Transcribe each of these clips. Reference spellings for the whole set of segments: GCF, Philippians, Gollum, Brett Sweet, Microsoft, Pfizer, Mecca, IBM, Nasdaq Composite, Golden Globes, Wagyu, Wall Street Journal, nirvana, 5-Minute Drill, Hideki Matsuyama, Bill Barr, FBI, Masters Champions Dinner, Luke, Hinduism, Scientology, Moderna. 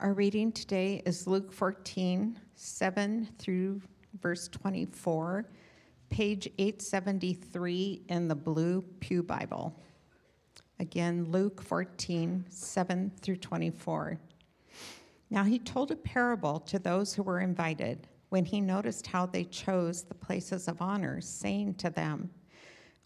Our reading today is Luke 14, 7 through verse 24, page 873 in the Blue Pew Bible. Again, Luke 14, 7 through 24. Now he told a parable to those who were invited when he noticed how they chose the places of honor, saying to them,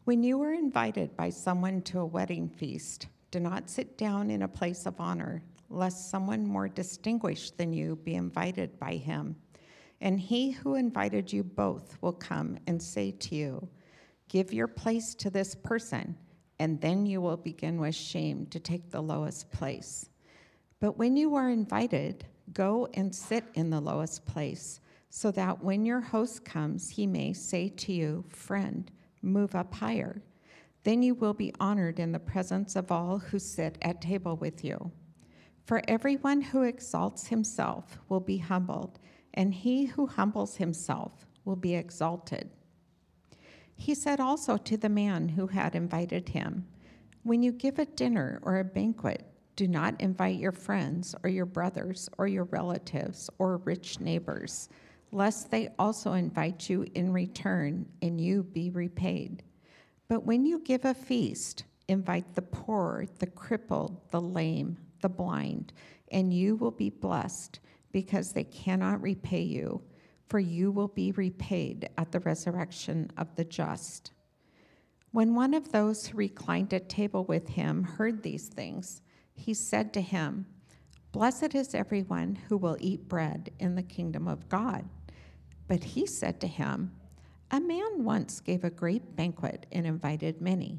"When you are invited by someone to a wedding feast, do not sit down in a place of honor, lest someone more distinguished than you be invited by him. And he who invited you both will come and say to you, 'Give your place to this person,' and then you will begin with shame to take the lowest place. But when you are invited, go and sit in the lowest place, so that when your host comes, he may say to you, 'Friend, move up higher.' Then you will be honored in the presence of all who sit at table with you. For everyone who exalts himself will be humbled, and he who humbles himself will be exalted." He said also to the man who had invited him, "When you give a dinner or a banquet, do not invite your friends or your brothers or your relatives or rich neighbors, lest they also invite you in return and you be repaid. But when you give a feast, invite the poor, the crippled, the lame, the blind, and you will be blessed, because they cannot repay you, for you will be repaid at the resurrection of the just." When one of those who reclined at table with him heard these things, he said to him, "Blessed is everyone who will eat bread in the kingdom of God." But he said to him, "A man once gave a great banquet and invited many.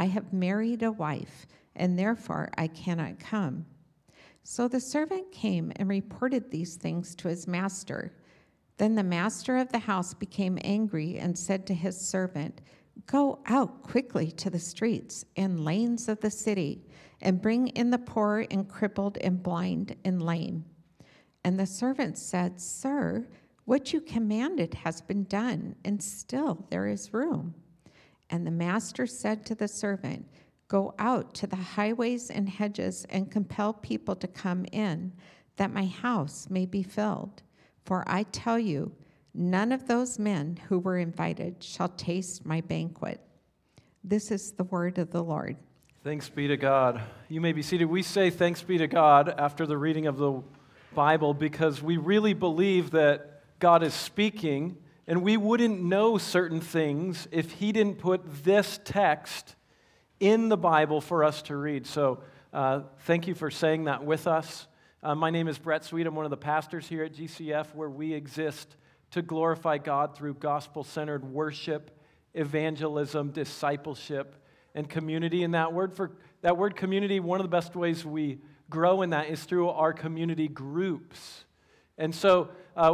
'I have married a wife, and therefore I cannot come.' So the servant came and reported these things to his master. Then the master of the house became angry and said to his servant, 'Go out quickly to the streets and lanes of the city, and bring in the poor and crippled and blind and lame.' And the servant said, 'Sir, what you commanded has been done, and still there is room.' And the master said to the servant, 'Go out to the highways and hedges and compel people to come in, that my house may be filled. For I tell you, none of those men who were invited shall taste my banquet.'" This is the word of the Lord. Thanks be to God. You may be seated. We say thanks be to God after the reading of the Bible because we really believe that God is speaking. And we wouldn't know certain things if he didn't put this text in the Bible for us to read. So thank you for saying that with us. My name is Brett Sweet. I'm one of the pastors here at GCF, where we exist to glorify God through gospel-centered worship, evangelism, discipleship, and community. And that word community, one of the best ways we grow in that is through our community groups. And so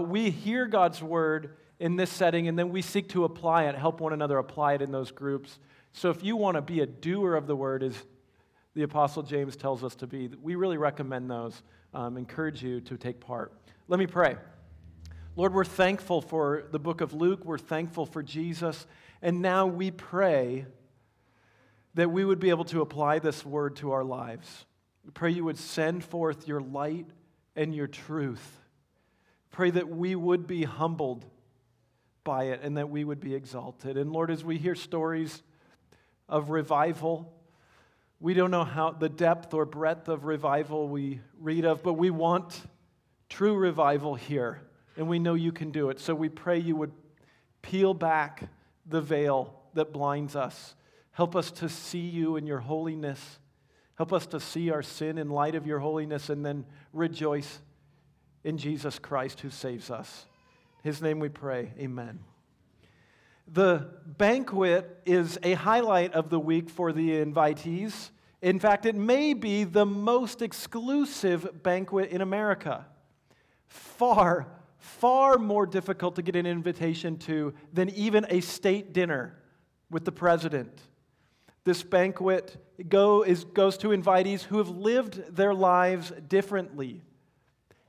we hear God's word in this setting, and then we seek to apply it, help one another apply it in those groups. So if you want to be a doer of the word, as the Apostle James tells us to be, we really recommend those, encourage you to take part. Let me pray. Lord, we're thankful for the book of Luke. We're thankful for Jesus. And now we pray that we would be able to apply this word to our lives. We pray you would send forth your light and your truth. Pray that we would be humbled by it, and that we would be exalted. And Lord, as we hear stories of revival, we don't know how the depth or breadth of revival we read of, but we want true revival here, and we know you can do it. So we pray you would peel back the veil that blinds us. Help us to see you in your holiness. Help us to see our sin in light of your holiness, and then rejoice in Jesus Christ who saves us. His name we pray, amen. The banquet is a highlight of the week for the invitees. In fact, it may be the most exclusive banquet in America. Far, far more difficult to get an invitation to than even a state dinner with the president. This banquet goes to invitees who have lived their lives differently.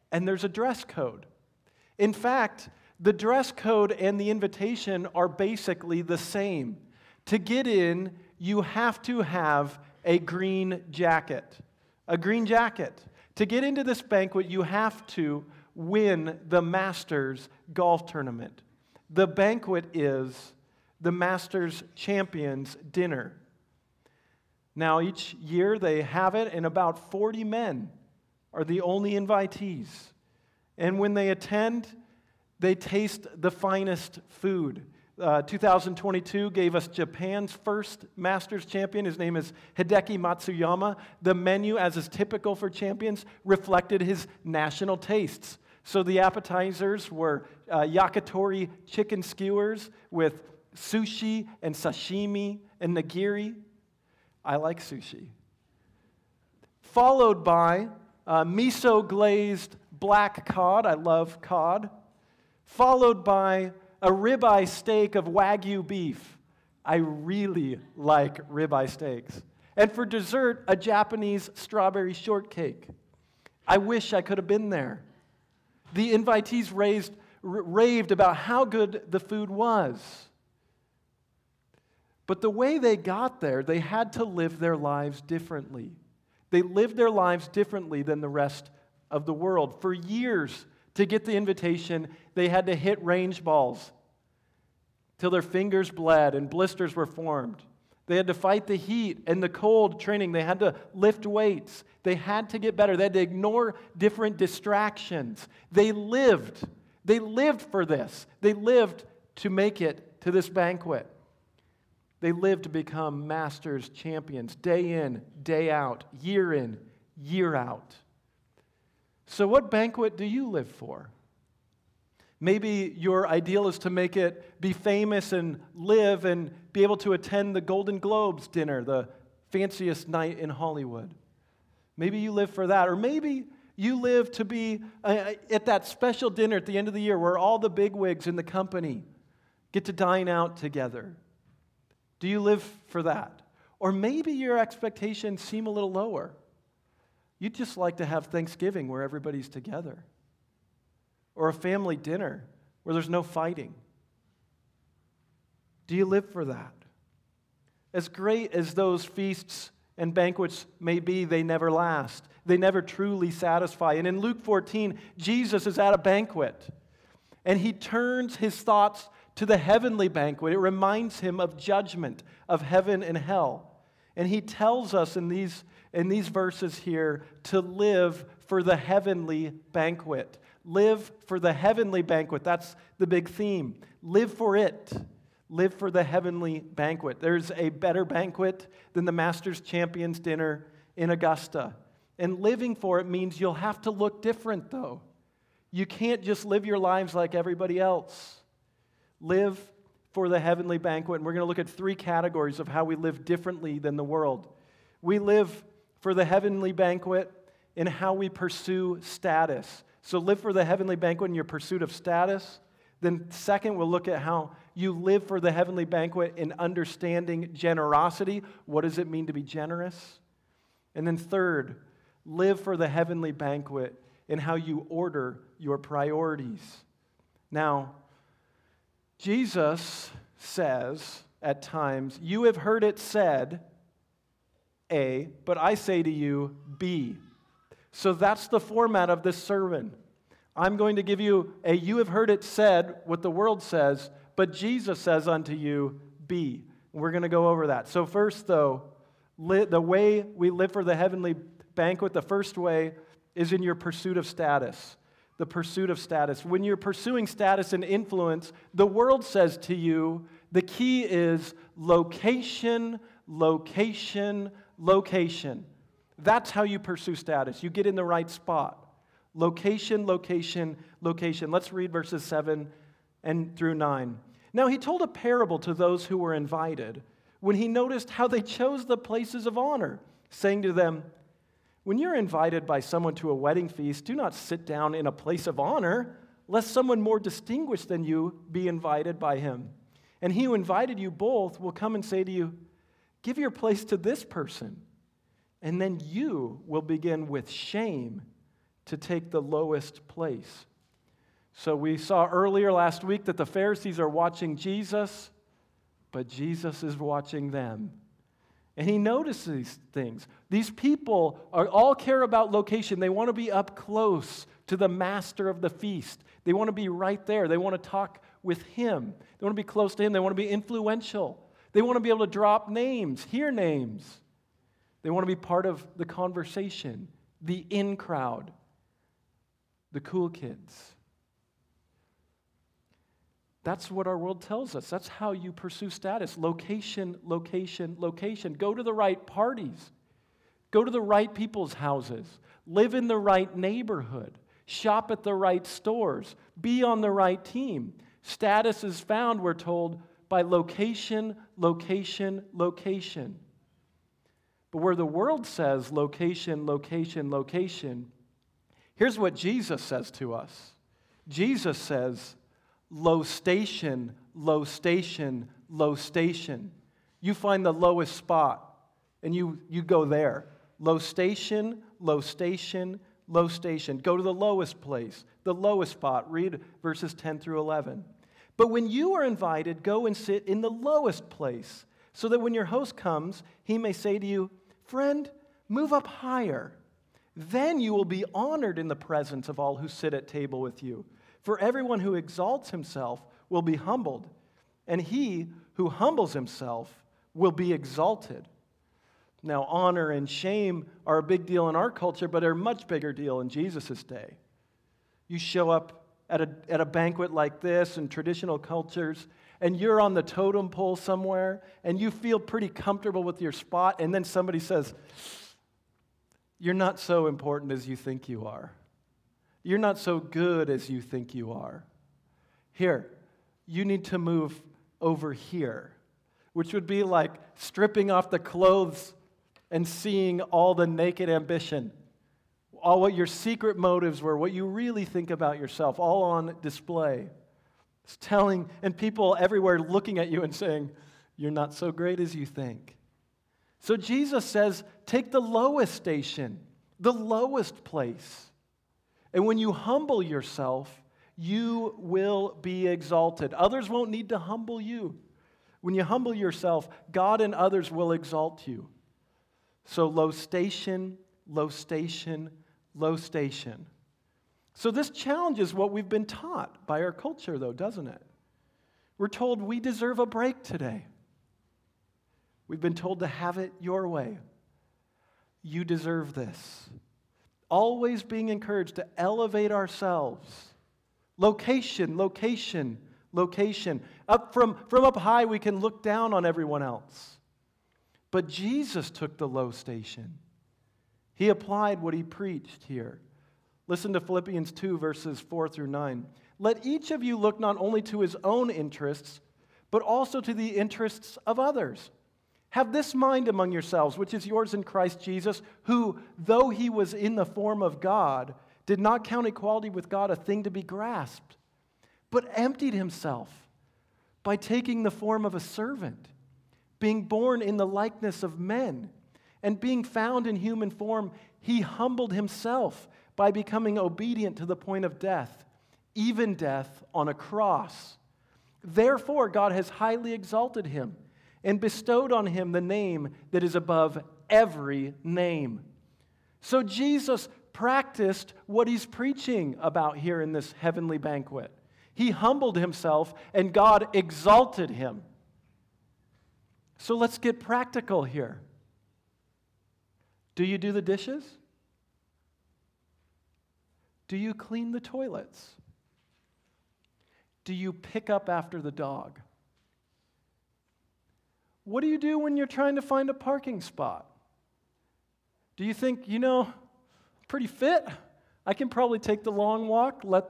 And there's a dress code. In fact, the dress code and the invitation are basically the same. To get in, you have to have a green jacket. A green jacket. To get into this banquet, you have to win the Masters golf tournament. The banquet is the Masters Champions Dinner. Now, each year they have it, and about 40 men are the only invitees. And when they attend, they taste the finest food. 2022 gave us Japan's first Masters champion. His name is Hideki Matsuyama. The menu, as is typical for champions, reflected his national tastes. So the appetizers were yakitori chicken skewers with sushi and sashimi and nigiri. I like sushi. Followed by miso-glazed black cod. I love cod. Followed by a ribeye steak of Wagyu beef. I really like ribeye steaks. And for dessert, a Japanese strawberry shortcake. I wish I could have been there. The invitees raved about how good the food was. But the way they got there, they had to live their lives differently. They lived their lives differently than the rest of the world. For years, to get the invitation, they had to hit range balls till their fingers bled and blisters were formed. They had to fight the heat and the cold training. They had to lift weights. They had to get better. They had to ignore different distractions. They lived for this. They lived to make it to this banquet. They lived to become Masters champions, day in, day out, year in, year out. So what banquet do you live for? Maybe your ideal is to make it, be famous and live and be able to attend the Golden Globes dinner, the fanciest night in Hollywood. Maybe you live for that. Or maybe you live to be at that special dinner at the end of the year where all the bigwigs in the company get to dine out together. Do you live for that? Or maybe your expectations seem a little lower. You'd just like to have Thanksgiving where everybody's together, or a family dinner where there's no fighting. Do you live for that? As great as those feasts and banquets may be, they never last. They never truly satisfy. And in Luke 14, Jesus is at a banquet, and he turns his thoughts to the heavenly banquet. It reminds him of judgment, of heaven and hell. And he tells us in these verses here to live for the heavenly banquet. Live for the heavenly banquet. That's the big theme. Live for it. Live for the heavenly banquet. There's a better banquet than the Masters Champions Dinner in Augusta. And living for it means you'll have to look different, though. You can't just live your lives like everybody else. Live for the heavenly banquet. And we're going to look at three categories of how we live differently than the world. We live for the heavenly banquet in how we pursue status. So live for the heavenly banquet in your pursuit of status. Then second, we'll look at how you live for the heavenly banquet in understanding generosity. What does it mean to be generous? And then third, live for the heavenly banquet in how you order your priorities. Now, Jesus says at times, you have heard it said, A, but I say to you, B. So that's the format of this sermon. I'm going to give you a, you have heard it said, what the world says, but Jesus says unto you, B. We're going to go over that. So first, though, the way we live for the heavenly banquet, the first way is in your pursuit of status. The pursuit of status. When you're pursuing status and influence, the world says to you, the key is location, location, location. That's how you pursue status. You get in the right spot. Location, location, location. Let's read verses 7 and through 9. Now he told a parable to those who were invited when he noticed how they chose the places of honor, saying to them, when you're invited by someone to a wedding feast, do not sit down in a place of honor, lest someone more distinguished than you be invited by him. And he who invited you both will come and say to you, give your place to this person. And then you will begin with shame to take the lowest place. So we saw earlier last week that the Pharisees are watching Jesus, but Jesus is watching them. And he notices these things. These people all care about location. They want to be up close to the master of the feast. They want to be right there. They want to talk with him. They want to be close to him. They want to be influential. They want to be able to drop names, hear names. They want to be part of the conversation, the in crowd, the cool kids. That's what our world tells us. That's how you pursue status. Location, location, location. Go to the right parties. Go to the right people's houses. Live in the right neighborhood. Shop at the right stores. Be on the right team. Status is found, we're told, by location, location, location. But where the world says location, location, location, here's what Jesus says to us. Jesus says, low station, low station, low station. You find the lowest spot, and you go there. Low station, low station, low station. Go to the lowest place, the lowest spot. Read verses 10 through 11. But when you are invited, go and sit in the lowest place, so that when your host comes, he may say to you, friend, move up higher. Then you will be honored in the presence of all who sit at table with you. For everyone who exalts himself will be humbled, and he who humbles himself will be exalted. Now, honor and shame are a big deal in our culture, but are a much bigger deal in Jesus' day. You show up at a banquet like this in traditional cultures, and you're on the totem pole somewhere, and you feel pretty comfortable with your spot, and then somebody says, you're not so important as you think you are. You're not so good as you think you are. Here, you need to move over here, which would be like stripping off the clothes and seeing all the naked ambition, all what your secret motives were, what you really think about yourself, all on display. It's telling, and people everywhere looking at you and saying, you're not so great as you think. So Jesus says, take the lowest station, the lowest place. And when you humble yourself, you will be exalted. Others won't need to humble you. When you humble yourself, God and others will exalt you. So low station, low station, low station. So this challenges what we've been taught by our culture, though, doesn't it? We're told we deserve a break today. We've been told to have it your way. You deserve this. Always being encouraged to elevate ourselves. Location, location, location. Up from up high, we can look down on everyone else. But Jesus took the low station. He applied what he preached here. Listen to Philippians 2, verses 4 through 9. Let each of you look not only to his own interests, but also to the interests of others. Have this mind among yourselves, which is yours in Christ Jesus, who, though he was in the form of God, did not count equality with God a thing to be grasped, but emptied himself by taking the form of a servant, being born in the likeness of men, and being found in human form, he humbled himself by becoming obedient to the point of death, even death on a cross. Therefore, God has highly exalted him, and bestowed on him the name that is above every name. So Jesus practiced what he's preaching about here in this heavenly banquet. He humbled himself, and God exalted him. So let's get practical here. Do you do the dishes? Do you clean the toilets? Do you pick up after the dog? What do you do when you're trying to find a parking spot? Do you think, pretty fit? I can probably take the long walk, let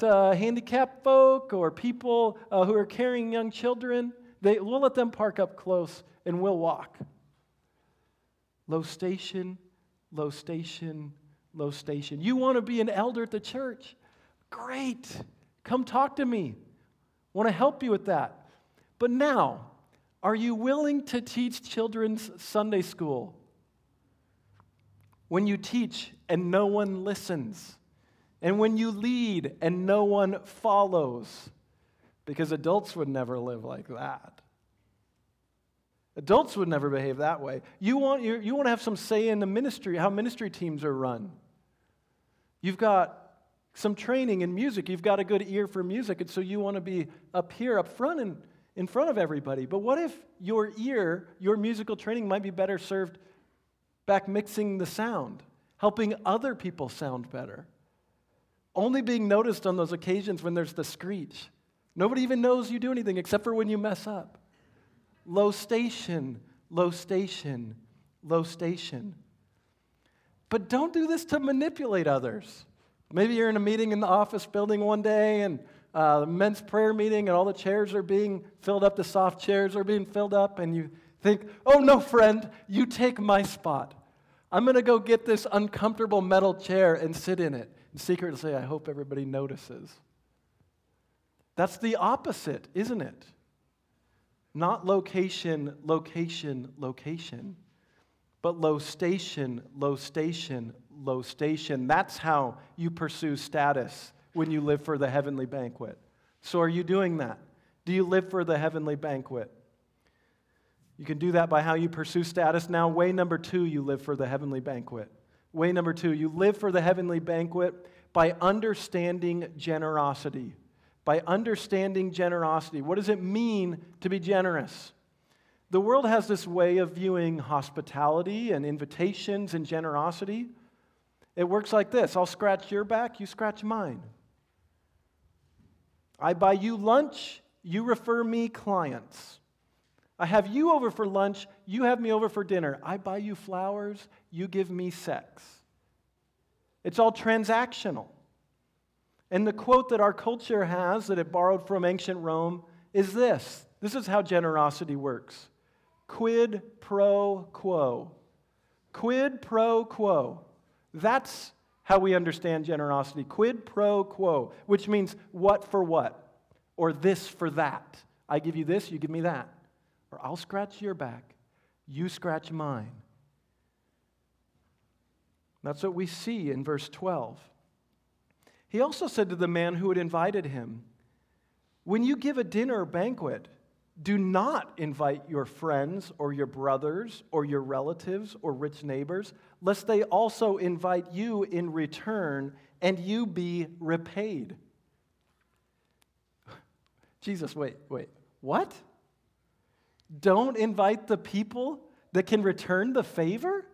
handicapped folk or people who are carrying young children, we'll let them park up close and we'll walk. Low station, low station, low station. You want to be an elder at the church? Great. Come talk to me. Want to help you with that. But now, are you willing to teach children's Sunday school? When you teach and no one listens, and when you lead and no one follows, because adults would never live like that. Adults would never behave that way. You want to have some say in the ministry, how ministry teams are run. You've got some training in music. You've got a good ear for music, and so you want to be up here, up front, and in front of everybody. But what if your ear, your musical training might be better served back mixing the sound, helping other people sound better, only being noticed on those occasions when there's the screech. Nobody even knows you do anything except for when you mess up. Low station, low station, low station. But don't do this to manipulate others. Maybe you're in a meeting in the office building one day and the men's prayer meeting and all the chairs are being filled up, the soft chairs are being filled up, and you think, oh no, friend, you take my spot. I'm going to go get this uncomfortable metal chair and sit in it. And secretly say, I hope everybody notices. That's the opposite, isn't it? Not location, location, location, but low station, low station, low station. That's how you pursue status when you live for the heavenly banquet. So are you doing that? Do you live for the heavenly banquet? You can do that by how you pursue status. Now, way number two, you live for the heavenly banquet. Way number two, you live for the heavenly banquet by understanding generosity. By understanding generosity. What does it mean to be generous? The world has this way of viewing hospitality and invitations and generosity. It works like this. I'll scratch your back, you scratch mine. I buy you lunch, you refer me clients. I have you over for lunch, you have me over for dinner. I buy you flowers, you give me sex. It's all transactional. And the quote that our culture has, that it borrowed from ancient Rome, is this. This is how generosity works. Quid pro quo. Quid pro quo. That's how we understand generosity. Quid pro quo, which means what for what, or this for that. I give you this, you give me that. Or I'll scratch your back, you scratch mine. That's what we see in verse 12. He also said to the man who had invited him, when you give a dinner or banquet, do not invite your friends or your brothers or your relatives or rich neighbors, lest they also invite you in return and you be repaid. Jesus, wait, what? Don't invite the people that can return the favor?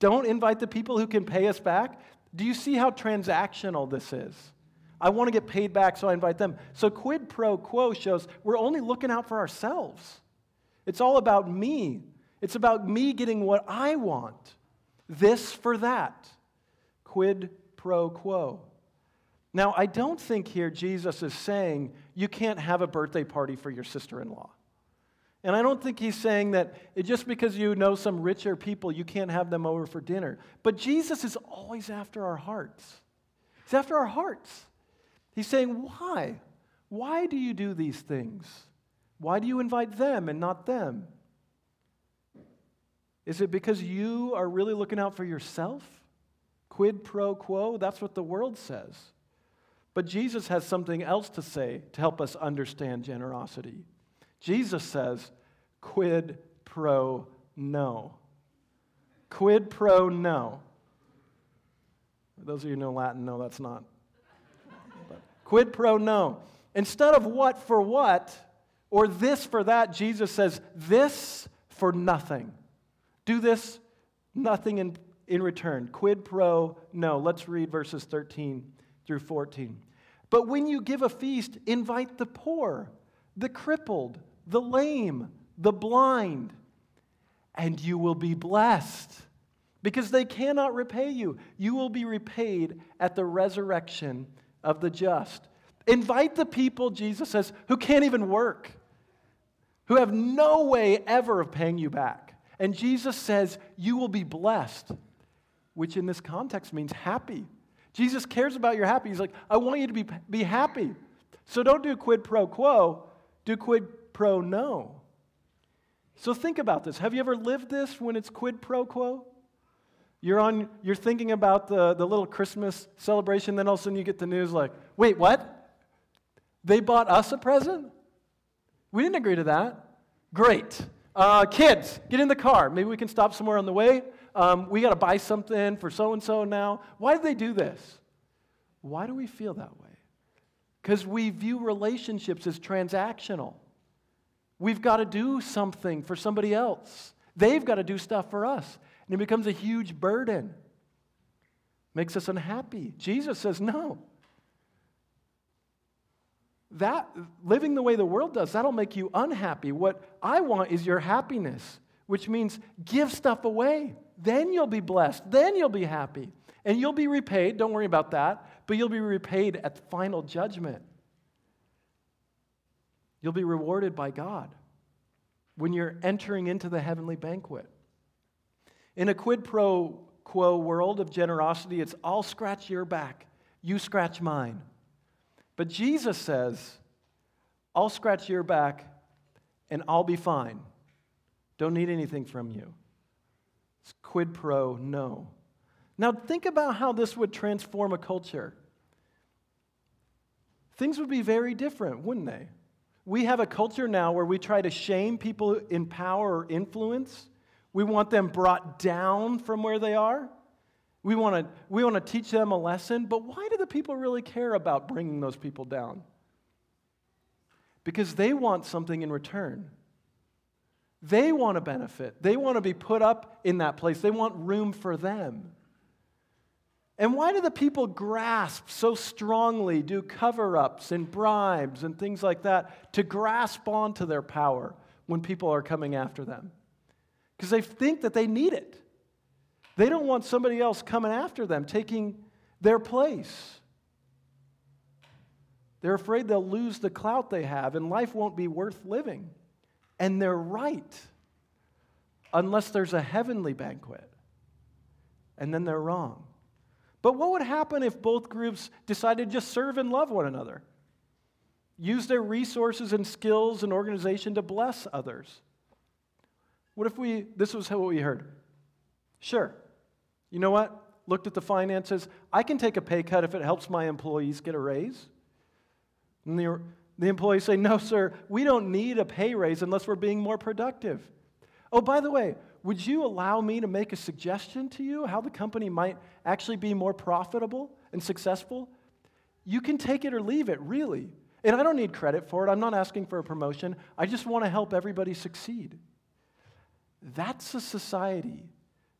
Don't invite the people who can pay us back? Do you see how transactional this is? I want to get paid back, so I invite them. So quid pro quo shows we're only looking out for ourselves. It's all about me. It's about me getting what I want. This for that. Quid pro quo. Now, I don't think here Jesus is saying you can't have a birthday party for your sister-in-law. And I don't think he's saying that just because you know some richer people, you can't have them over for dinner. But Jesus is always after our hearts. He's after our hearts. He's saying, why? Why do you do these things? Why do you invite them and not them? Is it because you are really looking out for yourself? Quid pro quo? That's what the world says. But Jesus has something else to say to help us understand generosity. Jesus says, quid pro no. Quid pro no. Those of you who know Latin know that's not. Quid pro no. Instead of what for what, or this for that, Jesus says, this for nothing. Do this, nothing in return. Quid pro no. Let's read verses 13 through 14. But when you give a feast, invite the poor, the crippled, the lame, the blind, and you will be blessed because they cannot repay you. You will be repaid at the resurrection of the just. Invite the people, Jesus says, who can't even work, who have no way ever of paying you back, And Jesus says, you will be blessed, which in this context means happy. Jesus cares about your happy. He's like, I want you to be happy. So don't do quid pro quo, do quid pro no. So think about this. Have you ever lived this when it's quid pro quo? You're thinking about the little Christmas celebration, then all of a sudden you get the news like, wait, what? They bought us a present? We didn't agree to that. Great. Kids, get in the car. Maybe we can stop somewhere on the way. We got to buy something for so-and-so now. Why do they do this? Why do we feel that way? Because we view relationships as transactional. We've got to do something for somebody else. They've got to do stuff for us. And it becomes a huge burden. Makes us unhappy. Jesus says, no. That, living the way the world does, that'll make you unhappy. What I want is your happiness, which means give stuff away. Then you'll be blessed. Then you'll be happy. And you'll be repaid. Don't worry about that. But you'll be repaid at the final judgment. You'll be rewarded by God when you're entering into the heavenly banquet. In a quid pro quo world of generosity, it's I'll scratch your back, you scratch mine. But Jesus says, I'll scratch your back and I'll be fine. Don't need anything from you. It's quid pro no. Now think about how this would transform a culture. Things would be very different, wouldn't they? We have a culture now where we try to shame people in power or influence. We want them brought down from where they are. We want to teach them a lesson, but why do the people really care about bringing those people down? Because they want something in return. They want to benefit. They want to be put up in that place. They want room for them. And why do the people grasp so strongly, do cover-ups and bribes and things like that to grasp onto their power when people are coming after them? Because they think that they need it. They don't want somebody else coming after them, taking their place. They're afraid they'll lose the clout they have, and life won't be worth living. And they're right, unless there's a heavenly banquet. And then they're wrong. But what would happen if both groups decided to just serve and love one another? Use their resources and skills and organization to bless others. What if this was what we heard. Sure. You know what? Looked at the finances. I can take a pay cut if it helps my employees get a raise. And the employees say, no, sir, we don't need a pay raise unless we're being more productive. Oh, by the way, would you allow me to make a suggestion to you how the company might actually be more profitable and successful? You can take it or leave it, really. And I don't need credit for it. I'm not asking for a promotion. I just want to help everybody succeed. That's a society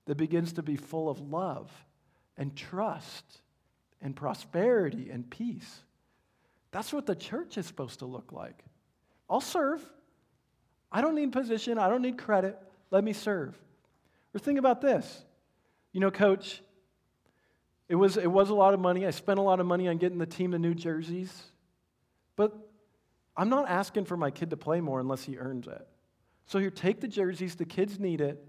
that begins to be full of love and trust and prosperity and peace. That's what the church is supposed to look like. I'll serve. I don't need position. I don't need credit. Let me serve. Or think about this. You know, coach, it was a lot of money. I spent a lot of money on getting the team the new jerseys. But I'm not asking for my kid to play more unless he earns it. So here, take the jerseys. The kids need it.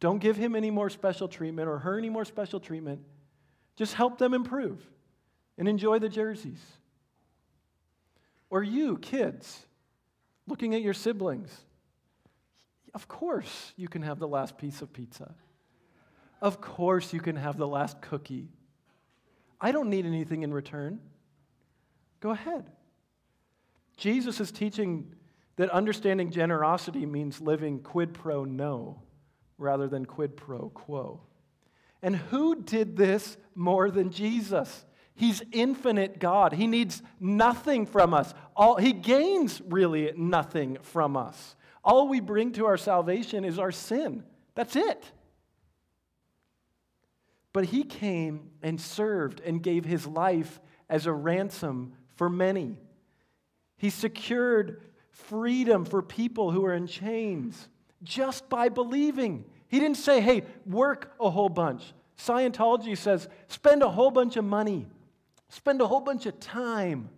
Don't give him any more special treatment or her any more special treatment. Just help them improve and enjoy the jerseys. Or you, kids, looking at your siblings. Of course you can have the last piece of pizza. Of course you can have the last cookie. I don't need anything in return. Go ahead. Jesus is teaching that understanding generosity means living quid pro no, rather than quid pro quo. And who did this more than Jesus? He's infinite God. He needs nothing from us. He gains really nothing from us. All we bring to our salvation is our sin. That's it. But he came and served and gave his life as a ransom for many. He secured freedom for people who are in chains. Just by believing. He didn't say, hey, work a whole bunch. Scientology says, spend a whole bunch of money. Spend a whole bunch of time.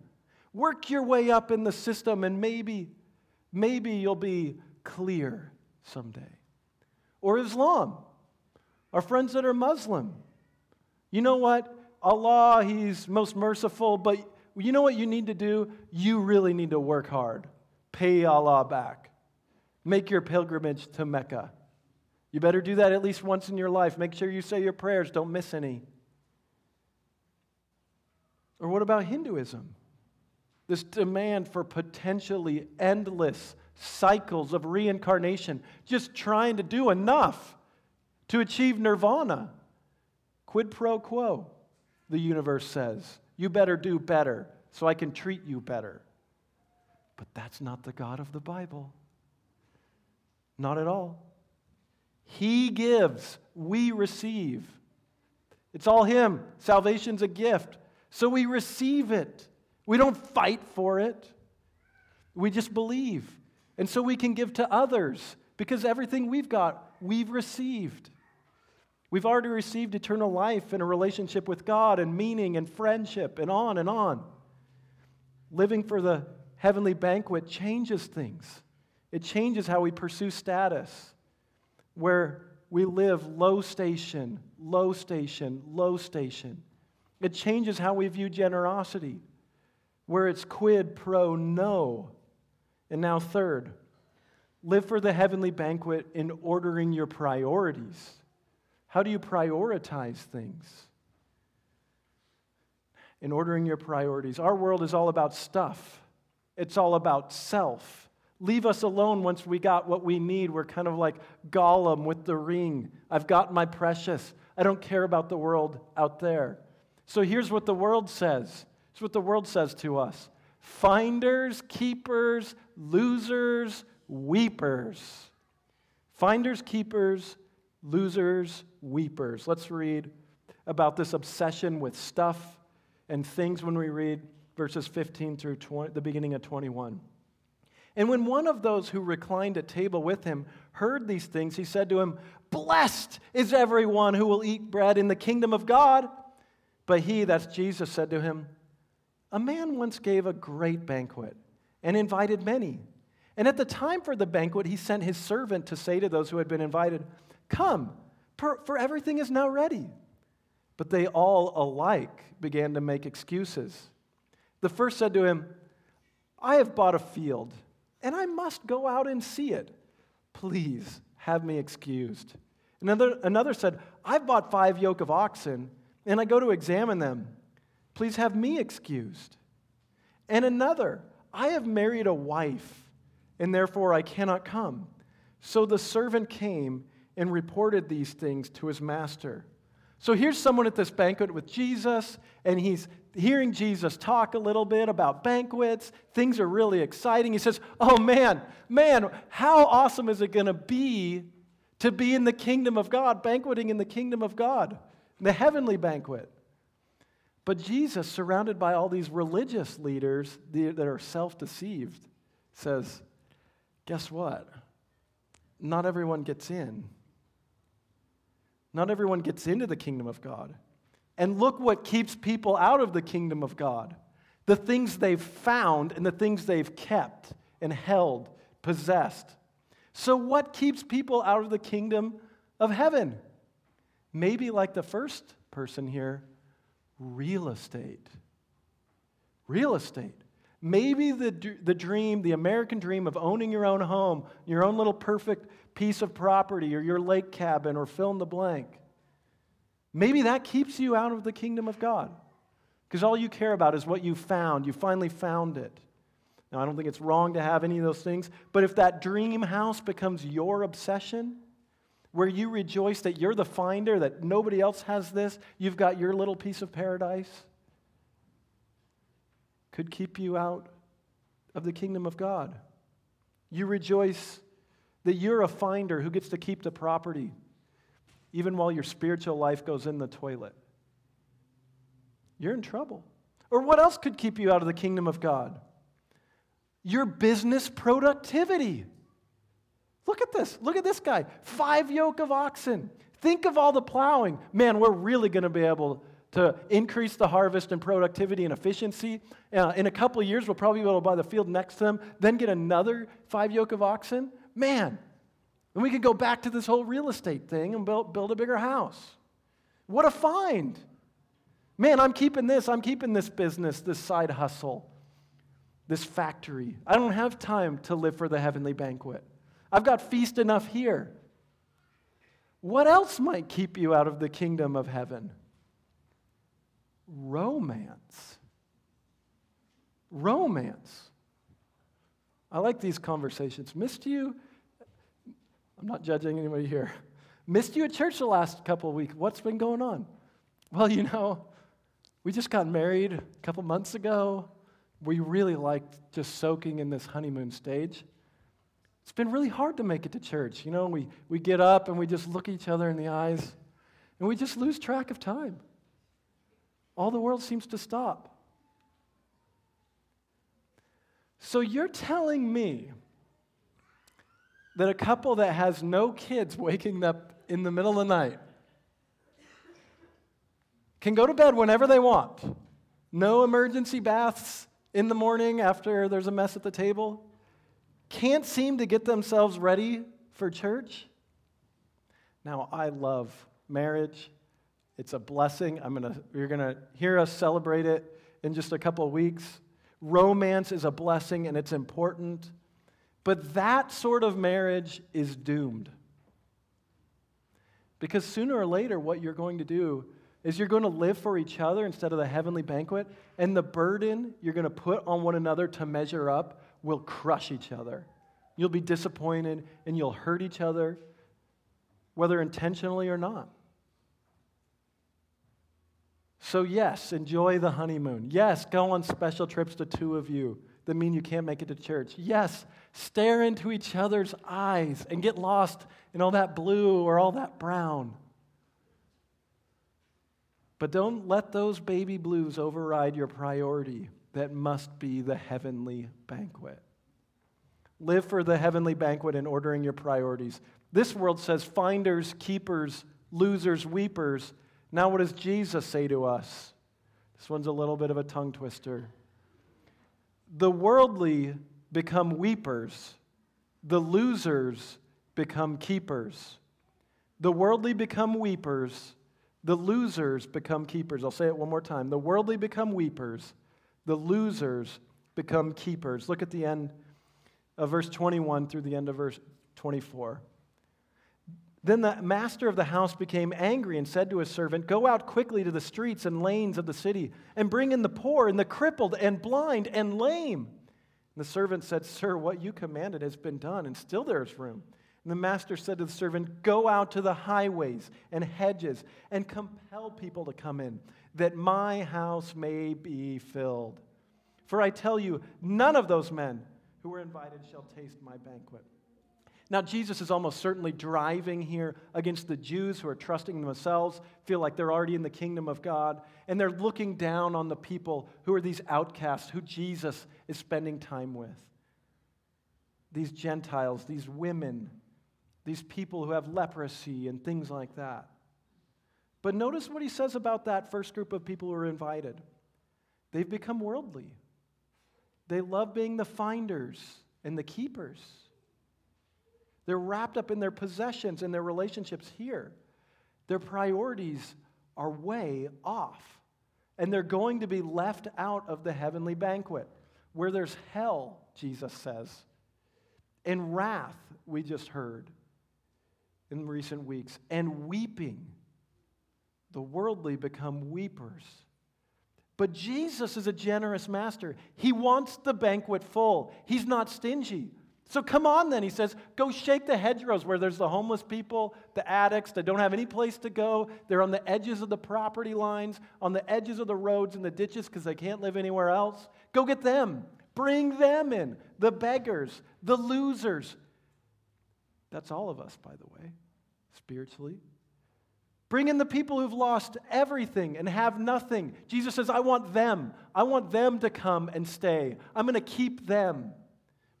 Work your way up in the system and maybe you'll be clear someday. or Islam, our friends that are Muslim. You know what? Allah, He's most merciful, but you know what you need to do? You really need to work hard. Pay Allah back. Make your pilgrimage to Mecca. You better do that at least once in your life. Make sure you say your prayers. Don't miss any. Or what about Hinduism? This demand for potentially endless cycles of reincarnation, just trying to do enough to achieve nirvana. Quid pro quo, the universe says. You better do better so I can treat you better. But that's not the God of the Bible. Not at all. He gives, we receive. It's all Him. Salvation's a gift. So we receive it. We don't fight for it. We just believe. And so we can give to others because everything we've got, we've received. We've already received eternal life and a relationship with God and meaning and friendship and on and on. Living for the heavenly banquet changes things. It changes how we pursue status, where we live low station, low station, low station. It changes how we view generosity, where it's quid pro no. And now third, live for the heavenly banquet in ordering your priorities. How do you prioritize things? In ordering your priorities. Our world is all about stuff. It's all about self. Leave us alone once we got what we need. We're kind of like Gollum with the ring. I've got my precious. I don't care about the world out there. So here's what the world says. It's what the world says to us. Finders, keepers, losers, weepers. Finders, keepers, losers, weepers. Let's read about this obsession with stuff and things when we read verses 15 through 20, the beginning of 21. And when one of those who reclined at table with him heard these things, he said to him, "Blessed is everyone who will eat bread in the kingdom of God." But he, that's Jesus, said to him, "A man once gave a great banquet and invited many. And at the time for the banquet, he sent his servant to say to those who had been invited, 'Come, for everything is now ready.' But they all alike began to make excuses. The first said to him, 'I have bought a field, and I must go out and see it. Please have me excused.' Another said, 'I've bought 5 yoke of oxen, and I go to examine them. Please have me excused.' And another, 'I have married a wife, and therefore I cannot come.' So the servant came and reported these things to his master." So here's someone at this banquet with Jesus, and he's hearing Jesus talk a little bit about banquets. Things are really exciting. He says, "Oh man, how awesome is it going to be in the kingdom of God, banqueting in the kingdom of God, the heavenly banquet." But Jesus, surrounded by all these religious leaders that are self-deceived, says, "Guess what? Not everyone gets in. Not everyone gets into the kingdom of God. And look what keeps people out of the kingdom of God. The things they've found and the things they've kept and held, possessed. So what keeps people out of the kingdom of heaven? Maybe like the first person here, real estate. Real estate. Maybe the dream, the American dream of owning your own home, your own little perfect piece of property or your lake cabin or fill in the blank. Maybe that keeps you out of the kingdom of God because all you care about is what you found. You finally found it. Now, I don't think it's wrong to have any of those things, but if that dream house becomes your obsession, where you rejoice that you're the finder, that nobody else has this, you've got your little piece of paradise, could keep you out of the kingdom of God. You rejoice that you're a finder who gets to keep the property, even while your spiritual life goes in the toilet. You're in trouble. Or what else could keep you out of the kingdom of God? Your business productivity. Look at this. Look at this guy. 5 yoke of oxen. Think of all the plowing. Man, we're really going to be able to increase the harvest and productivity and efficiency. In a couple of years, we'll probably be able to buy the field next to them, then get another 5 yoke of oxen. Man, And we could go back to this whole real estate thing and build a bigger house. What a find. Man, I'm keeping this business, this side hustle, this factory. I don't have time to live for the heavenly banquet. I've got feast enough here. What else might keep you out of the kingdom of heaven? Romance. Romance. I like these conversations. Missed you? I'm not judging anybody here. Missed you at church the last couple of weeks. What's been going on? Well, you know, we just got married a couple months ago. We really liked just soaking in this honeymoon stage. It's been really hard to make it to church. You know, we get up and we just look each other in the eyes, and we just lose track of time. All the world seems to stop. So you're telling me that a couple that has no kids waking up in the middle of the night can go to bed whenever they want. No emergency baths in the morning after there's a mess at the table. Can't seem to get themselves ready for church. Now, I love marriage. It's a blessing. You're gonna hear us celebrate it in just a couple of weeks. Romance is a blessing and it's important. But that sort of marriage is doomed. Because sooner or later, what you're going to do is you're going to live for each other instead of the heavenly banquet, and the burden you're going to put on one another to measure up will crush each other. You'll be disappointed, and you'll hurt each other, whether intentionally or not. So yes, enjoy the honeymoon. Yes, go on special trips to two of you that mean you can't make it to church. Yes, stare into each other's eyes and get lost in all that blue or all that brown. But don't let those baby blues override your priority that must be the heavenly banquet. Live for the heavenly banquet in ordering your priorities. This world says finders, keepers, losers, weepers. Now what does Jesus say to us? This one's a little bit of a tongue twister. The worldly become weepers. The losers become keepers. The worldly become weepers. The losers become keepers. I'll say it one more time. The worldly become weepers. The losers become keepers. Look at the end of verse 21 through the end of verse 24. Then the master of the house became angry and said to his servant, "Go out quickly to the streets and lanes of the city and bring in the poor and the crippled and blind and lame." And the servant said, "Sir, what you commanded has been done, and still there is room." And the master said to the servant, "Go out to the highways and hedges and compel people to come in, that my house may be filled. For I tell you, none of those men who were invited shall taste my banquet." Now, Jesus is almost certainly driving here against the Jews who are trusting themselves, feel like they're already in the kingdom of God, and they're looking down on the people who are these outcasts who Jesus is spending time with. These Gentiles, these women, these people who have leprosy and things like that. But notice what he says about that first group of people who are invited. They've become worldly. They love being the finders and the keepers. They're wrapped up in their possessions and their relationships here. Their priorities are way off, and they're going to be left out of the heavenly banquet, where there's hell, Jesus says, and wrath, we just heard in recent weeks, and weeping. The worldly become weepers. But Jesus is a generous master. He wants the banquet full. He's not stingy. So come on then, he says, go shake the hedgerows where there's the homeless people, the addicts that don't have any place to go. They're on the edges of the property lines, on the edges of the roads and the ditches because they can't live anywhere else. Go get them. Bring them in. The beggars, the losers. That's all of us, by the way, spiritually. Bring in the people who've lost everything and have nothing. Jesus says, I want them. I want them to come and stay. I'm going to keep them.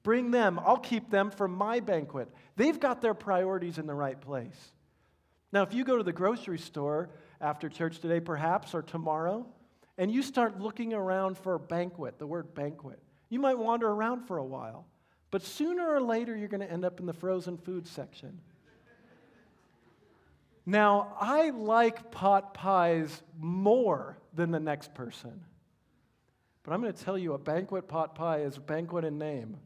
Bring them. I'll keep them for my banquet. They've got their priorities in the right place. Now, if you go to the grocery store after church today, perhaps, or tomorrow, and you start looking around for a banquet, the word banquet, you might wander around for a while. But sooner or later, you're going to end up in the frozen food section. Now, I like pot pies more than the next person. But I'm going to tell you, a banquet pot pie is a banquet in name,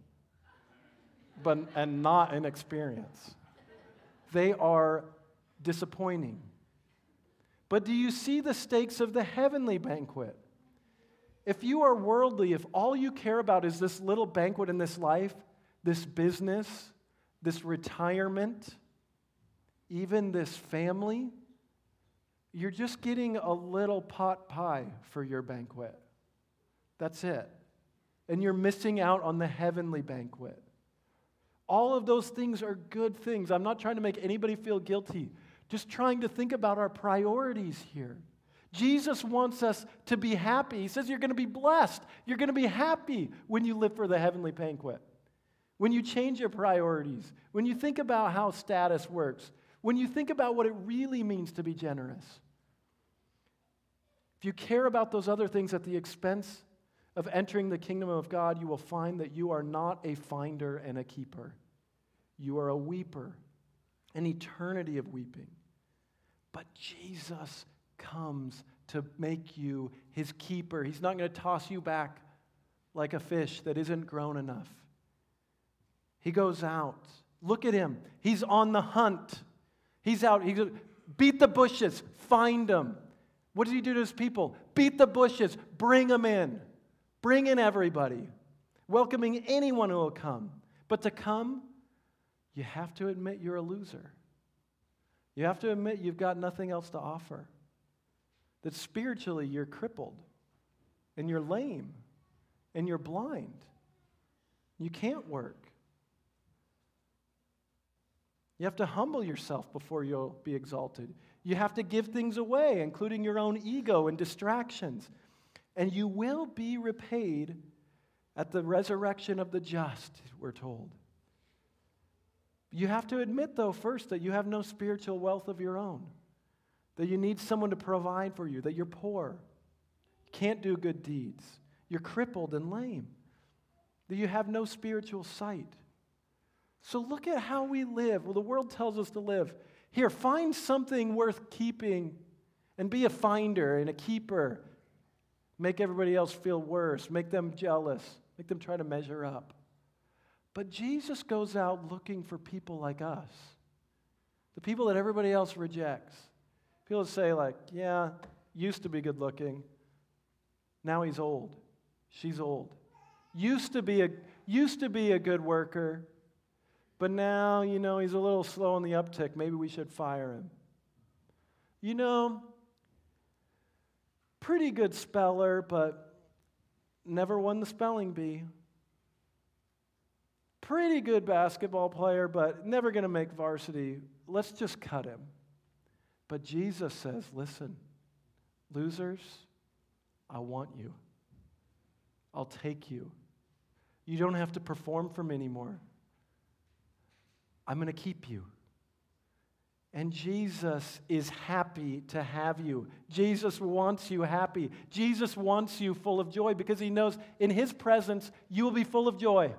and not in experience. They are disappointing. But do you see the stakes of the heavenly banquet? If you are worldly, if all you care about is this little banquet in this life, this business, this retirement, even this family, you're just getting a little pot pie for your banquet. That's it. And you're missing out on the heavenly banquet. All of those things are good things. I'm not trying to make anybody feel guilty. Just trying to think about our priorities here. Jesus wants us to be happy. He says you're going to be blessed. You're going to be happy when you live for the heavenly banquet. When you change your priorities. When you think about how status works. When you think about what it really means to be generous. If you care about those other things at the expense of entering the kingdom of God, you will find that you are not a finder and a keeper. You are a weeper, an eternity of weeping. But Jesus comes to make you his keeper. He's not going to toss you back like a fish that isn't grown enough. He goes out. Look at him. He's on the hunt. He's out. He goes, beat the bushes. Find them. What did he do to his people? Beat the bushes. Bring them in. Bring in everybody, welcoming anyone who will come. But to come, you have to admit you're a loser. You have to admit you've got nothing else to offer. That spiritually you're crippled, and you're lame, and you're blind. You can't work. You have to humble yourself before you'll be exalted. You have to give things away, including your own ego and distractions. And you will be repaid at the resurrection of the just, we're told. You have to admit, though, first, that you have no spiritual wealth of your own, that you need someone to provide for you, that you're poor, can't do good deeds, you're crippled and lame, that you have no spiritual sight. So look at how we live. Well, the world tells us to live. Here, find something worth keeping and be a finder and a keeper. Make everybody else feel worse. Make them jealous. Make them try to measure up. But Jesus goes out looking for people like us. The people that everybody else rejects. People say like, yeah, used to be good looking. Now he's old. She's old. Used to be a good worker. But now, you know, he's a little slow on the uptick. Maybe we should fire him. You know, pretty good speller, but never won the spelling bee. Pretty good basketball player, but never going to make varsity. Let's just cut him. But Jesus says, listen, losers, I want you. I'll take you. You don't have to perform for me anymore. I'm going to keep you. And Jesus is happy to have you. Jesus wants you happy. Jesus wants you full of joy because he knows in his presence you will be full of joy.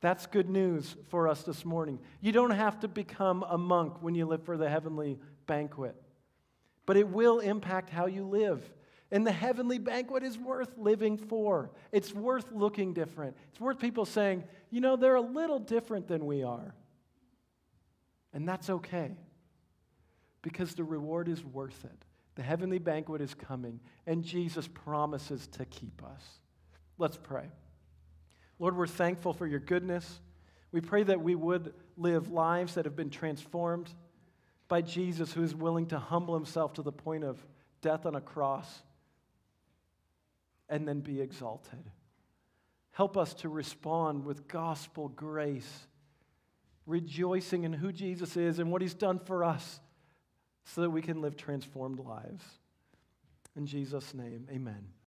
That's good news for us this morning. You don't have to become a monk when you live for the heavenly banquet. But it will impact how you live. And the heavenly banquet is worth living for. It's worth looking different. It's worth people saying, you know, they're a little different than we are. And that's okay, because the reward is worth it. The heavenly banquet is coming, and Jesus promises to keep us. Let's pray. Lord, we're thankful for your goodness. We pray that we would live lives that have been transformed by Jesus, who is willing to humble himself to the point of death on a cross and then be exalted. Help us to respond with gospel grace, rejoicing in who Jesus is and what he's done for us so that we can live transformed lives. In Jesus' name, amen.